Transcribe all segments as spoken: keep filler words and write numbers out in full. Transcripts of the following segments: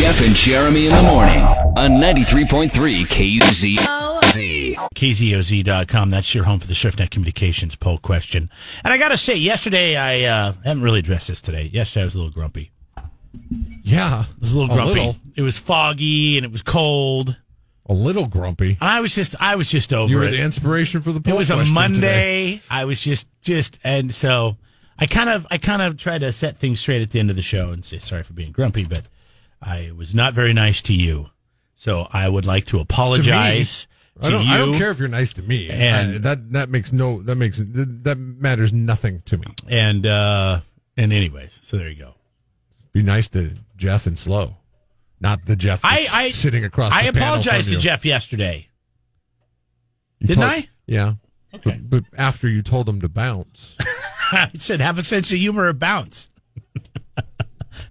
Jeff and Jeremy in the morning on ninety-three point three K Z O Z. K Z O Z dot com. That's your home for the ShiftNet Communications poll question. And I got to say, yesterday, I uh, haven't really addressed this today. Yesterday, I was a little grumpy. Yeah. I was a little grumpy. A little. It was foggy and it was cold. A little grumpy. I was just, I was just over it. You were it. the inspiration for the poll question. It was a Monday. Today. I was just, just, and so I kind of, I kind of tried to set things straight at the end of the show and say sorry for being grumpy, but I was not very nice to you. So I would like to apologize to, me, to I don't, you. I don't care if you're nice to me. And I, that, that makes no, that makes, that matters nothing to me. And, uh, and anyways, so there you go. Be nice to Jeff and Slow. Not the Jeff I, I, sitting across I the panel. I apologized to Jeff yesterday. You Didn't told, I? Yeah. Okay. But, but after you told him to bounce. I said, have a sense of humor or bounce.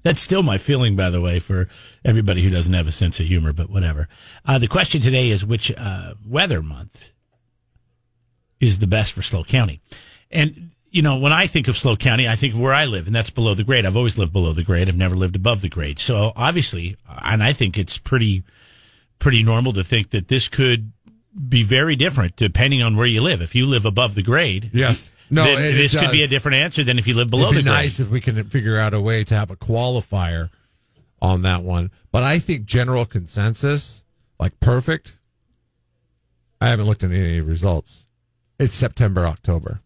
That's still my feeling, by the way, for everybody who doesn't have a sense of humor, but whatever. Uh, the question today is which uh, weather month is the best for S L O County? And, you know, when I think of S L O County, I think of where I live, and that's below the grade. I've always lived below the grade. I've never lived above the grade. So, obviously, and I think it's pretty pretty normal to think that this could be very different depending on where you live. If you live above the grade... Yes. No, then it, this it could be a different answer than if you live below It'd be the grade. Nice if we can figure out a way to have a qualifier on that one. But I think general consensus, like perfect, I haven't looked at any results. It's September, October.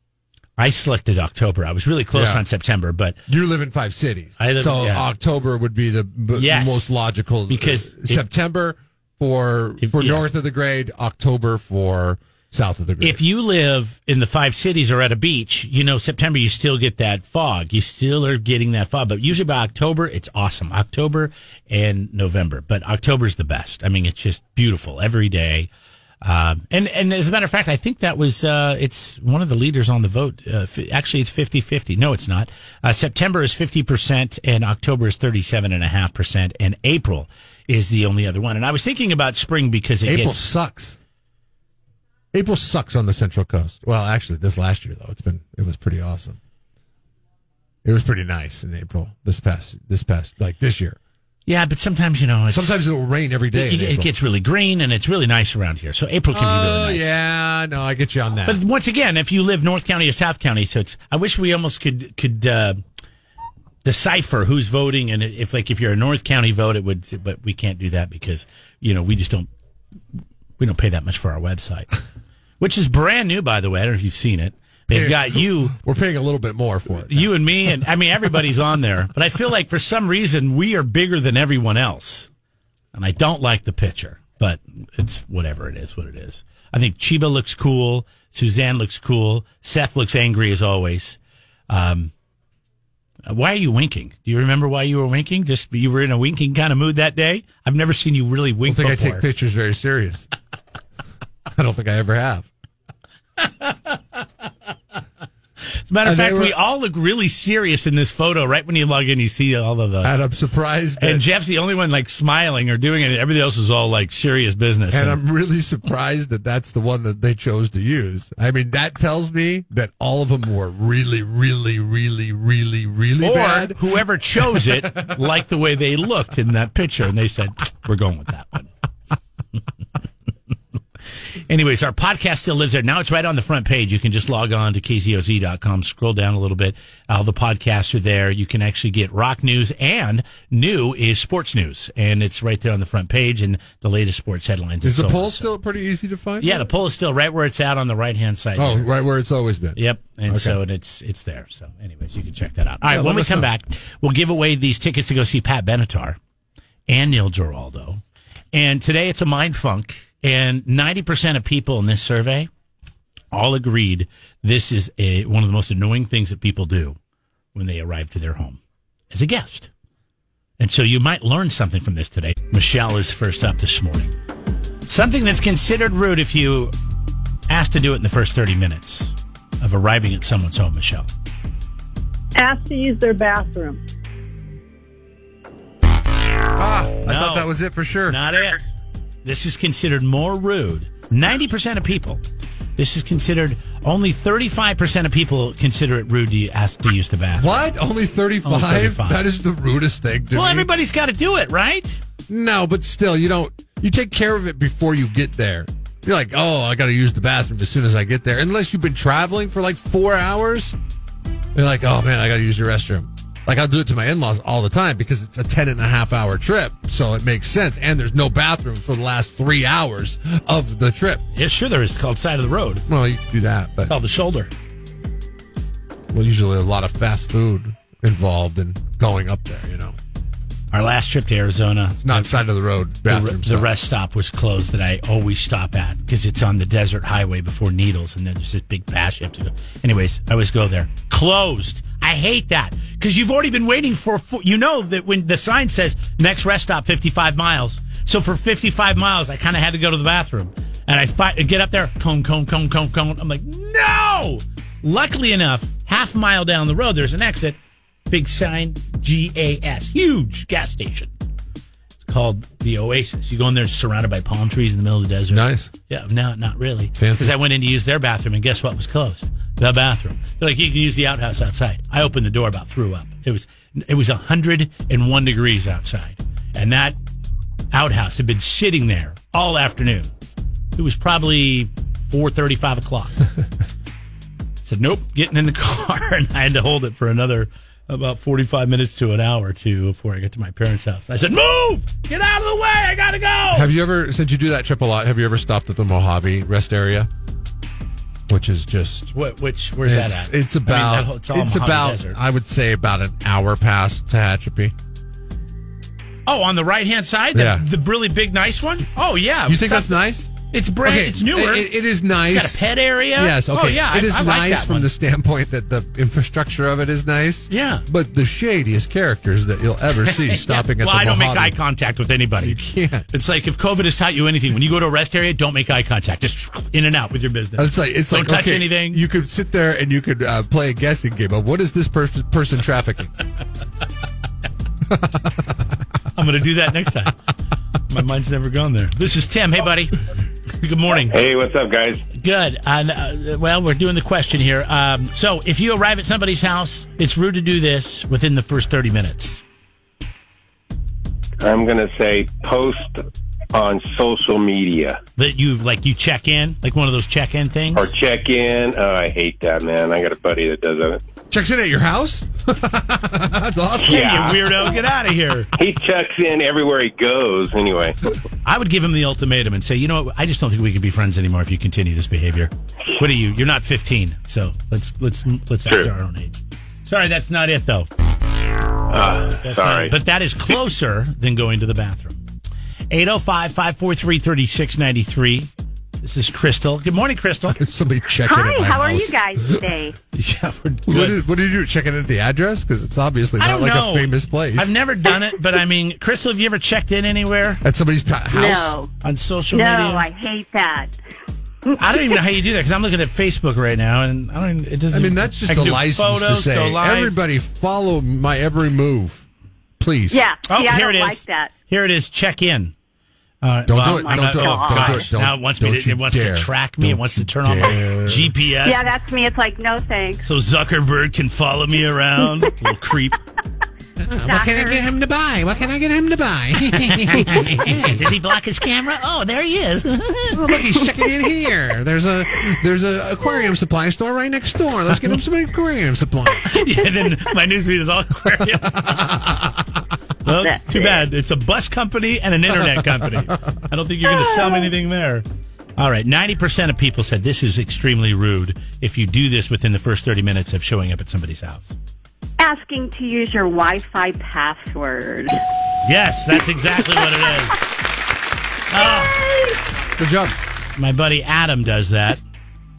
I selected October. I was really close yeah. on September, but you live in five cities, I live, so yeah. October would be the b- yes, most logical because uh, it, September for if, for yeah. north of the grade, October for south of the grid. If you live in the five cities or at a beach, you know, September, you still get that fog. You still are getting that fog. But usually by October, it's awesome. October and November. But October's the best. I mean, it's just beautiful every day. Um, and, and as a matter of fact, I think that was, uh, it's one of the leaders on the vote. Uh, f- actually, it's fifty-fifty. No, it's not. Uh, September is fifty percent and October is thirty-seven point five percent. And April is the only other one. And I was thinking about spring because it April gets, sucks. April sucks on the Central Coast. Well, actually, this last year though, it's been it was pretty awesome. It was pretty nice in April this past this past like this year. Yeah, but sometimes you know it's, sometimes it'll rain every day. It, it gets really green and it's really nice around here. So April can oh, be really nice. Oh yeah, no, I get you on that. But once again, if you live North County or South County, so it's I wish we almost could could uh, decipher who's voting and if like if you're a North County vote, it would. But we can't do that because you know we just don't we don't pay that much for our website. Which is brand new, by the way. I don't know if you've seen it. They've got you. We're paying a little bit more for it now. You and me, and I mean, everybody's on there. But I feel like for some reason, we are bigger than everyone else. And I don't like the picture, but it's whatever it is, what it is. I think Chiba looks cool. Suzanne looks cool. Seth looks angry as always. Um, why are you winking? Do you remember why you were winking? Just you were in a winking kind of mood that day? I've never seen you really wink before. I don't think I take pictures very serious. I don't think I ever have. As a matter of and fact, were, we all look really serious in this photo. Right when you log in, you see all of us. And I'm surprised. That, and Jeff's the only one like smiling or doing it. Everybody else is all like serious business. And, and I'm really surprised that that's the one that they chose to use. I mean, that tells me that all of them were really, really, really, really, really or bad. Or whoever chose it liked the way they looked in that picture. And they said, we're going with that one. Anyways, our podcast still lives there. Now it's right on the front page. You can just log on to K Z O Z dot com, scroll down a little bit. All the podcasts are there. You can actually get rock news, and new is sports news. And it's right there on the front page and the latest sports headlines. Is the poll still pretty easy to find? Yeah, the poll is still right where it's at on the right-hand side. Oh, right where it's always been. Yep. And okay. so and it's it's there. So anyways, you can check that out. All right, yeah, when we come know. back, we'll give away these tickets to go see Pat Benatar and Neil Giraldo. And today it's a mind funk. And ninety percent of people in this survey all agreed this is a, one of the most annoying things that people do when they arrive to their home as a guest. And so you might learn something from this today. Michelle is first up this morning. Something that's considered rude if you ask to do it in the first thirty minutes of arriving at someone's home, Michelle. Ask to use their bathroom. Ah, I no, thought that was it for sure. It's not it. This is considered more rude. ninety percent of people. This is considered only thirty-five percent of people consider it rude to ask to use the bathroom. What? Only thirty-five? Only thirty-five. That is the rudest thing to me. Well, everybody's got to do it, right? No, but still, you don't. You take care of it before you get there. You're like, oh, I got to use the bathroom as soon as I get there. Unless you've been traveling for like four hours. You're like, oh, man, I got to use your restroom. Like, I'll do it to my in-laws all the time because it's a ten and a half hour trip. So it makes sense. And there's no bathroom for the last three hours of the trip. Yeah, sure there is. It's called side of the road. Well, you can do that. But it's called the shoulder. Well, usually a lot of fast food involved in going up there, you know. Our last trip to Arizona. It's not the, side of the road. Bathroom the, the rest stop was closed that I always stop at because it's on the desert highway before Needles. And then there's this big patch you have to go. Anyways, I always go there. Closed. I hate that because you've already been waiting for, you know, that when the sign says next rest stop, fifty-five miles. So for fifty-five miles, I kind of had to go to the bathroom and I fight, get up there, cone, cone, cone, cone, cone. I'm like, no! Luckily enough, half a mile down the road, there's an exit, big sign, G A S, huge gas station. It's called the Oasis. You go in there, it's surrounded by palm trees in the middle of the desert. Nice. Yeah, no, not really. Fancy. Because I went in to use their bathroom and guess what was closed? The bathroom. They're like, you can use the outhouse outside. I opened the door, about threw up. It was it was one hundred one degrees outside. And that outhouse had been sitting there all afternoon. It was probably four thirty, five o'clock. Said, nope, getting in the car. And I had to hold it for another about forty-five minutes to an hour or two before I got to my parents' house. I said, move! Get out of the way! I gotta go! Have you ever, since you do that trip a lot, have you ever stopped at the Mojave rest area? Which is just what? Which where's that at? It's about I mean, that, it's, all it's about desert. I would say about an hour past Tehachapi. Oh, on the right hand side, the, yeah. the really big, nice one. Oh yeah, you think that's nice? It's brand, okay. It's newer. It, it, it is nice. It's got a pet area. Yes, okay. Oh, yeah, it I, is I like nice that from one. The standpoint that the infrastructure of it is nice. Yeah, but the shadiest characters that you'll ever see stopping yeah. well, at the Well, I don't Mojave. Make eye contact with anybody. You can't. It's like if COVID has taught you anything, when you go to a rest area, don't make eye contact. Just in and out with your business. It's like it's don't like, touch okay, anything. You could sit there and you could uh, play a guessing game of what is this per- person trafficking. I'm going to do that next time. My mind's never gone there. This is Tim. Hey, buddy. Good morning. Hey, what's up, guys? Good. Uh, well, we're doing the question here. Um, so, if you arrive at somebody's house, it's rude to do this within the first thirty minutes. I'm going to say post on social media. That you've, like, you check in? Like one of those check-in things? Or check in. Oh, I hate that, man. I got a buddy that does that. Checks in at your house? That's awesome. Yeah, hey, you weirdo. Get out of here. He checks in everywhere he goes, anyway. I would give him the ultimatum and say, you know what? I just don't think we can be friends anymore if you continue this behavior. What are you? You're not fifteen, so let's let's let's act our own age. Sorry, that's not it, though. Uh, sorry. It. But that is closer than going to the bathroom. eight oh five, five four three, three six nine three. This is Crystal. Good morning, Crystal. Somebody check in at my house. Hi, how are you guys today? Yeah, we're good. What did, what did you do? Check in at the address? Because it's obviously not like know. a famous place. I've never done it, but I mean, Crystal, have you ever checked in anywhere? At somebody's house? No. On social no, media? No, I hate that. I don't even know how you do that because I'm looking at Facebook right now, and I don't. It doesn't. I mean, that's just I a license photos, to say, everybody follow my every move, please. Yeah. Oh, yeah, here I don't it is. Like that. Here it is. Check in. Uh, don't, well, do don't, don't, don't, don't, don't do it. Don't do it. Now it wants, me to, it wants to track me. Don't it wants to turn on my G P S. Yeah, that's me. It's like, no thanks. So Zuckerberg can follow me around. Little creep. Uh, what can I get him to buy? What can I get him to buy? Did he block his camera? Oh, there he is. Oh, look, he's checking in here. There's a there's a aquarium supply store right next door. Let's get him some aquarium supply. Yeah, and then my newsfeed is all aquarium. Well, that's too bad. It's a bus company and an internet company. I don't think you're going to sell anything there. All right. ninety percent of people said this is extremely rude if you do this within the first thirty minutes of showing up at somebody's house. Asking to use your Wi-Fi password. Yes, that's exactly what it is. Oh. Good job. My buddy Adam does that.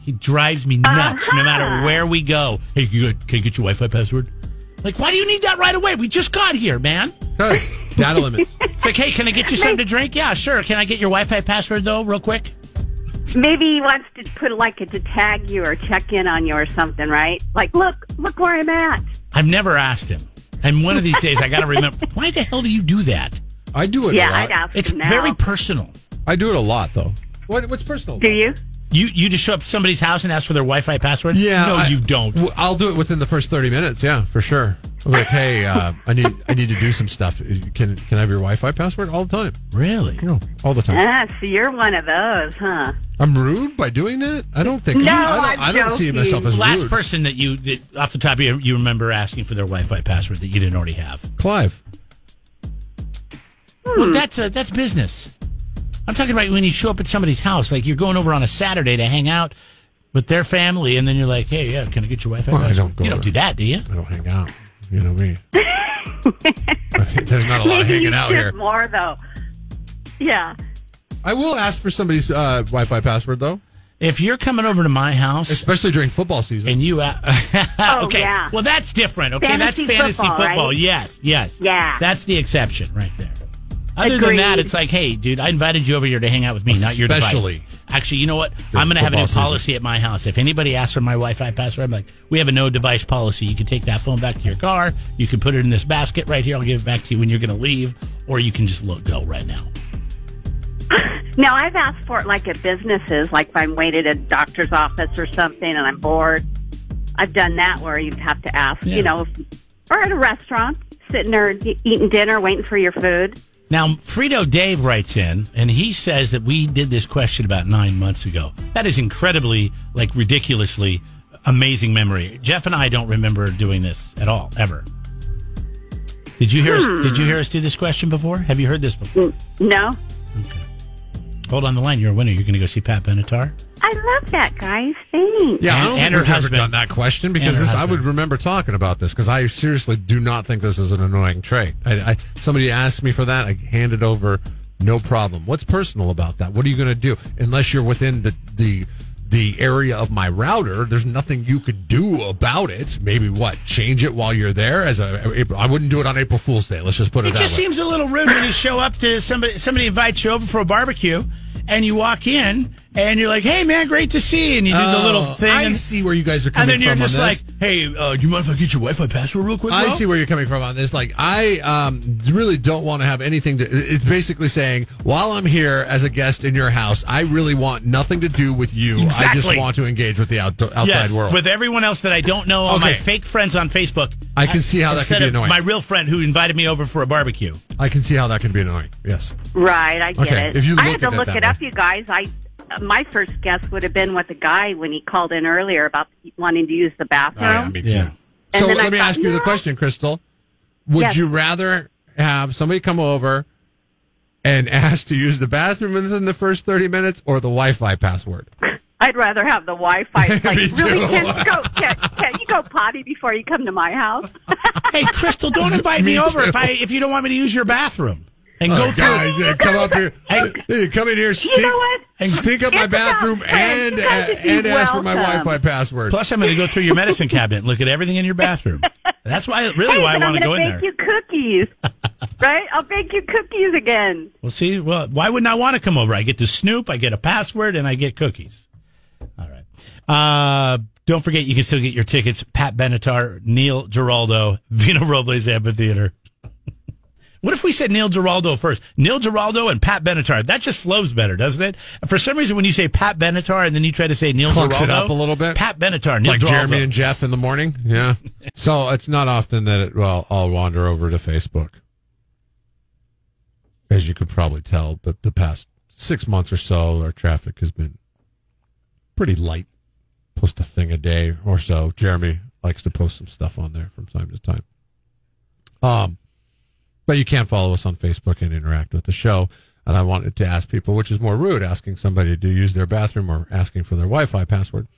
He drives me nuts uh-huh. no matter where we go. Hey, you can you get your Wi-Fi password? Like, why do you need that right away? We just got here, man. Because data limits. It's like, hey, can I get you something to drink? Yeah, sure. Can I get your Wi-Fi password, though, real quick? Maybe he wants to put, like, a, to tag you or check in on you or something, right? Like, look, look where I'm at. I've never asked him. And one of these days, I got to remember, why the hell do you do that? I do it yeah, a lot. Yeah, I'd ask It's him now. Very personal. I do it a lot, though. What, what's personal? Do you? You you just show up to somebody's house and ask for their Wi-Fi password? Yeah. No, I, you don't. I'll do it within the first thirty minutes, yeah, for sure. I was like, hey, uh, I need I need to do some stuff. Can can I have your Wi-Fi password? All the time. Really? You know, all the time. Ah, so you're one of those, huh? I'm rude by doing that? I don't think. No, I don't, I'm I don't see myself as Last rude. Last person that you, that off the top of you, you remember asking for their Wi-Fi password that you didn't already have? Clive. Hmm. Well, that's a, that's business. I'm talking about when you show up at somebody's house, like you're going over on a Saturday to hang out with their family, and then you're like, hey, yeah, can I get your Wi-Fi well, password? I don't go you don't do that, do you? I don't hang out. You know me. There's not a lot of hanging out here. More though, yeah. I will ask for somebody's uh, Wi-Fi password though. If you're coming over to my house, especially during football season, and you, uh, oh, okay, yeah. Well, that's different. Okay, fantasy that's fantasy football. football. Right? Yes, yes, yeah. That's the exception right there. Other Agreed. than that, it's like, hey, dude, I invited you over here to hang out with me, especially not your device. Actually, you know what? During I'm going to have a new policy season. At my house. If anybody asks for my Wi-Fi password, I'm like, we have a no device policy. You can take that phone back to your car. You can put it in this basket right here. I'll give it back to you when you're going to leave, or you can just let go right now. Now, I've asked for it like at businesses, like if I'm waiting at a doctor's office or something and I'm bored. I've done that where you'd have to ask, yeah. you know, or at a restaurant, sitting there eating dinner, waiting for your food. Now, Frito Dave writes in, and he says that we did this question about nine months ago. That is incredibly, like, ridiculously amazing memory. Jeff and I don't remember doing this at all, ever. Did you hear hmm. us, Did you hear us do this question before? Have you heard this before? No. Okay. Hold on the line. You're a winner. You're going to go see Pat Benatar. I love that, guys. Thanks. Yeah, and, I don't and think we've husband. ever done that question because this, I would remember talking about this because I seriously do not think this is an annoying trait. I, I, somebody asked me for that. I handed over, no problem. What's personal about that? What are you going to do? Unless you're within the, the the area of my router, there's nothing you could do about it. Maybe what? Change it while you're there? As a, I wouldn't do it on April Fool's Day. Let's just put it, it that way. It just seems a little rude when you show up to somebody, somebody invites you over for a barbecue. And you walk in, and you're like, hey, man, great to see you. And you do oh, the little thing. I and, see where you guys are coming from on this. And then you're just like, hey, uh, do you mind if I get your Wi-Fi password real quick, bro? I see where you're coming from on this. Like, I um, really don't want to have anything to... It's basically saying, while I'm here as a guest in your house, I really want nothing to do with you. Exactly. I just want to engage with the out- outside yes, world. With everyone else that I don't know, all okay. my fake friends on Facebook. I can I, see how that could be annoying. My real friend who invited me over for a barbecue. I can see how that can be annoying, yes. Right, I get okay, it. If you look I had to look it up. You guys, I my first guess would have been with a guy when he called in earlier about wanting to use the bathroom. Oh, yeah, me too. Yeah. So let I me thought, ask you no. the question, Crystal. Would yes. you rather have somebody come over and ask to use the bathroom within the first thirty minutes or the Wi-Fi password? I'd rather have the Wi-Fi. Like, really? Can you, go, can, can you go potty before you come to my house? Hey, Crystal, don't invite me, me over if I if you don't want me to use your bathroom. And oh, go guys, yeah, come up here. Hey, come in here, stink, you know what? And stink up it's my bathroom and, uh, and ask for my Wi-Fi password. Plus, I'm going to go through your medicine cabinet and look at everything in your bathroom. That's why, really hey, why I want to go in there. I'm going to bake you cookies, right? I'll bake you cookies again. Well, see, well, why wouldn't I want to come over? I get to snoop, I get a password, and I get cookies. All right. Uh, don't forget, you can still get your tickets. Pat Benatar, Neil Giraldo, Vino Robles Amphitheater. What if we said Neil Giraldo first? Neil Giraldo and Pat Benatar. That just flows better, doesn't it? For some reason, when you say Pat Benatar and then you try to say Neil Clunks Giraldo. It up a little bit. Pat Benatar, Neil Like Giraldo. Jeremy and Jeff in the morning? Yeah. So it's not often that it, well, I'll wander over to Facebook. As you could probably tell, but the past six months or so, our traffic has been pretty light. Post a thing a day or so. Jeremy likes to post some stuff on there from time to time. Um. But you can follow us on Facebook and interact with the show. And I wanted to ask people, which is more rude, asking somebody to use their bathroom or asking for their Wi-Fi password.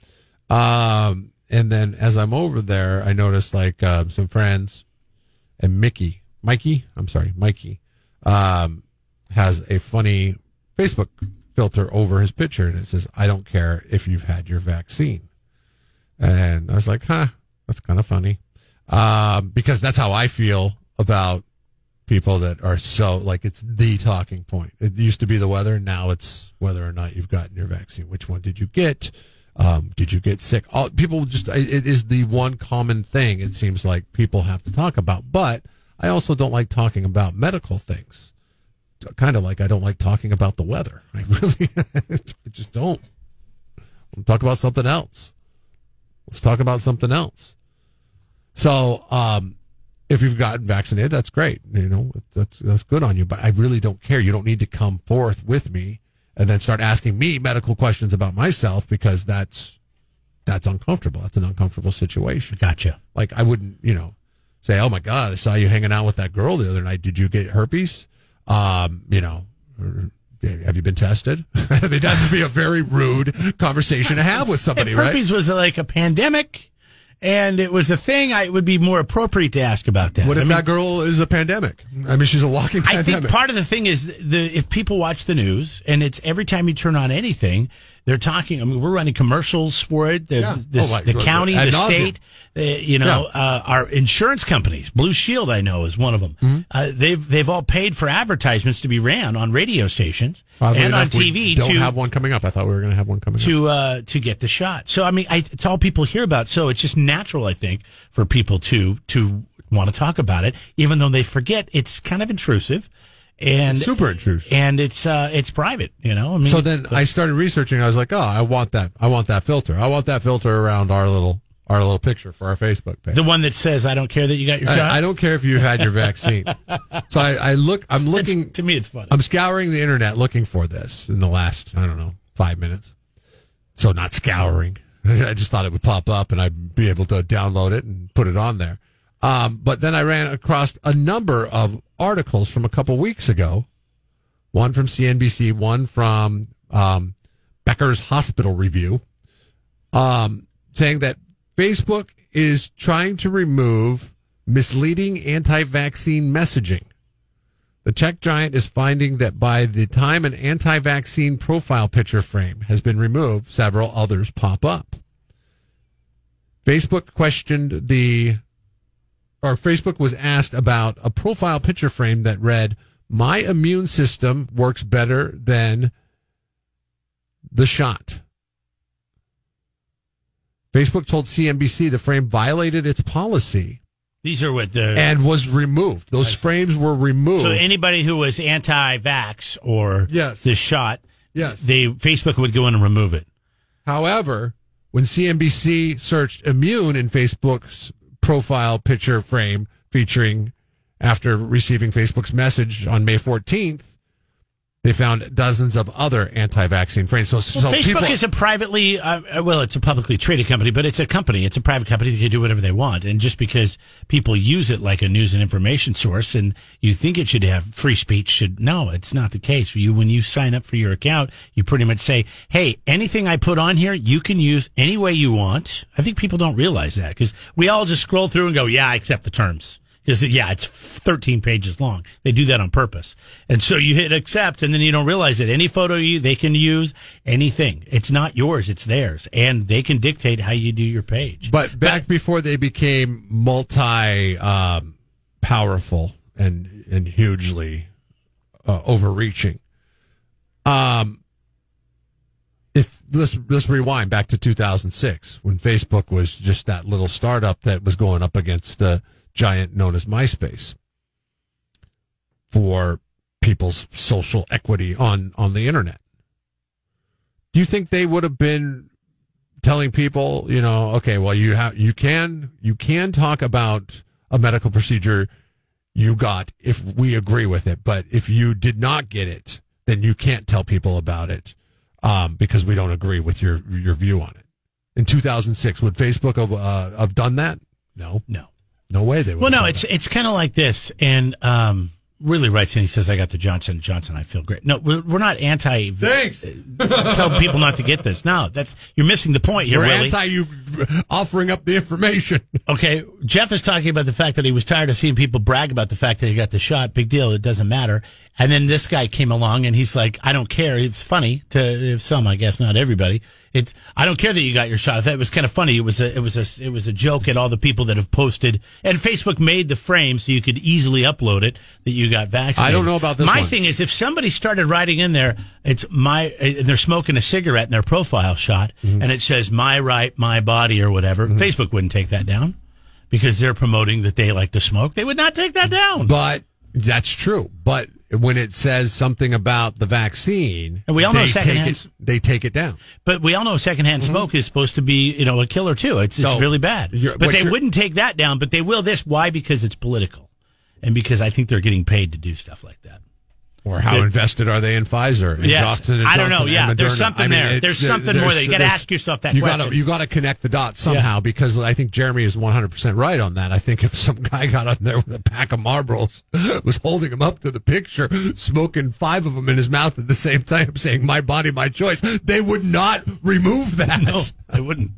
Um, and then as I'm over there, I noticed like uh, some friends and Mickey, Mikey, I'm sorry, Mikey, um, has a funny Facebook filter over his picture. And it says, I don't care if you've had your vaccine. And I was like, huh, that's kind of funny. Um, because that's how I feel about people that are so, like, it's the talking point. It used to be the weather. Now it's whether or not you've gotten your vaccine. Which one did you get? Um, did you get sick? All, people just, it is the one common thing it seems like people have to talk about. But I also don't like talking about medical things. Kind of like I don't like talking about the weather. I really, I just don't. We'll talk about something else. Let's talk about something else. So, um, If you've gotten vaccinated, that's great. You know, that's that's good on you. But I really don't care. You don't need to come forth with me and then start asking me medical questions about myself, because that's that's uncomfortable. That's an uncomfortable situation. Gotcha. Like, I wouldn't, you know, say, oh, my God, I saw you hanging out with that girl the other night. Did you get herpes? Um, you know, or, have you been tested? I mean, that would be a very rude conversation to have with somebody, herpes right? Herpes was like a pandemic. And it was a thing. I, it would be more appropriate to ask about that. What if I mean, that girl is a pandemic? I mean, she's a walking pandemic. I think part of the thing is the if people watch the news, and it's every time you turn on anything, they're talking. I mean, we're running commercials for it. The, yeah. the, oh, right, the right, county, right. the state, the, you know, yeah. uh, our insurance companies. Blue Shield, I know, is one of them. Mm-hmm. Uh, they've they've all paid for advertisements to be ran on radio stations Probably and enough, on T V. We don't to, have one coming up. I thought we were going to have one coming to, up to uh, to get the shot. So I mean, I, it's all people hear about. So it's just. Natural, I think, for people to to want to talk about it, even though they forget it's kind of intrusive and super intrusive, and it's uh, it's private, you know. I mean, so then I started researching. I was like, oh, I want that. I want that filter. I want that filter around our little our little picture for our Facebook page. The one that says, "I don't care that you got your I, shot. I don't care if you had your vaccine." So I, I look. I'm looking. It's, to me, it's funny. I'm scouring the internet looking for this in the last I don't know five minutes. So not scouring. I just thought it would pop up and I'd be able to download it and put it on there. Um, but then I ran across a number of articles from a couple weeks ago, one from C N B C, one from um, Becker's Hospital Review, um, saying that Facebook is trying to remove misleading anti-vaccine messaging. The tech giant is finding that by the time an anti-vaccine profile picture frame has been removed, several others pop up. Facebook questioned the, or Facebook was asked about a profile picture frame that read, "My immune system works better than the shot." Facebook told C N B C the frame violated its policy. These are what the and was removed. Those right. frames were removed. So anybody who was anti-vax or yes. the shot, yes, they Facebook would go in and remove it. However, when C N B C searched "immune" in Facebook's profile picture frame featuring after receiving Facebook's message on May fourteenth, they found dozens of other anti-vaccine frames. So, well, so Facebook people, is a privately, uh, well, it's a publicly traded company, but it's a company. It's a private company that can do whatever they want. And just because people use it like a news and information source and you think it should have free speech, should no, it's not the case. For you, when you sign up for your account, you pretty much say, hey, anything I put on here, you can use any way you want. I think people don't realize that because we all just scroll through and go, yeah, I accept the terms. Yeah, it's thirteen pages long. They do that on purpose. And so you hit accept, and then you don't realize that any photo you they can use, anything. It's not yours, it's theirs. And they can dictate how you do your page. But back but, before they became multi-powerful um, and, and hugely uh, overreaching, um, if let's, let's rewind back to two thousand six, when Facebook was just that little startup that was going up against the giant known as MySpace for people's social equity on, on the internet. Do you think they would have been telling people, you know, okay, well, you have, you can, you can talk about a medical procedure you got if we agree with it, but if you did not get it, then you can't tell people about it um, because we don't agree with your, your view on it. In two thousand six, would Facebook have, uh, have done that? No, no. No way they would. Well, no, it's that. It's kind of like this, and um, really writes in. He says, "I got the Johnson and Johnson. I feel great." No, we're, we're not anti. Thanks. Tell people not to get this. No, that's you're missing the point. You're really. anti. You offering up the information. Okay, Jeff is talking about the fact that he was tired of seeing people brag about the fact that he got the shot. Big deal. It doesn't matter. And then this guy came along, and he's like, "I don't care." It's funny to some, I guess, not everybody. It's, I don't care that you got your shot. I thought it was kind of funny. It was a, it was a, it was a joke at all the people that have posted. And Facebook made the frame so you could easily upload it that you got vaccinated. I don't know about this. My one. thing is, if somebody started writing in there, it's my, and they're smoking a cigarette in their profile shot, mm-hmm. and it says "my right, my body" or whatever. Mm-hmm. Facebook wouldn't take that down because they're promoting that they like to smoke. They would not take that down. But that's true. But when it says something about the vaccine, and we all know they secondhand take it, they take it down. But we all know secondhand mm-hmm. smoke is supposed to be, you know, a killer too. It's so, it's really bad. But they wouldn't take that down. But they will this. Why? Because it's political, and because I think they're getting paid to do stuff like that. Or how they're, invested are they in Pfizer? And yes, Johnson and I don't know. Johnson yeah, there's something I mean, there. There's something there's, more there. You got to ask yourself that you question. Gotta, you got to connect the dots somehow yeah. because I think Jeremy is one hundred percent right on that. I think if some guy got up there with a pack of Marlboros, was holding him up to the picture, smoking five of them in his mouth at the same time, saying, "My body, my choice," they would not remove that. No, they wouldn't.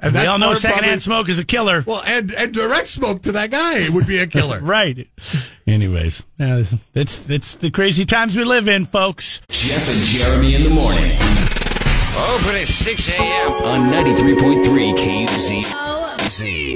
And we all know secondhand probably, smoke is a killer. Well, and, and direct smoke to that guy would be a killer. Right. Anyways, uh, it's, it's the crazy times we live in, folks. Jeff and Jeremy in the morning. Open at six a.m. on ninety-three point three K Z Z.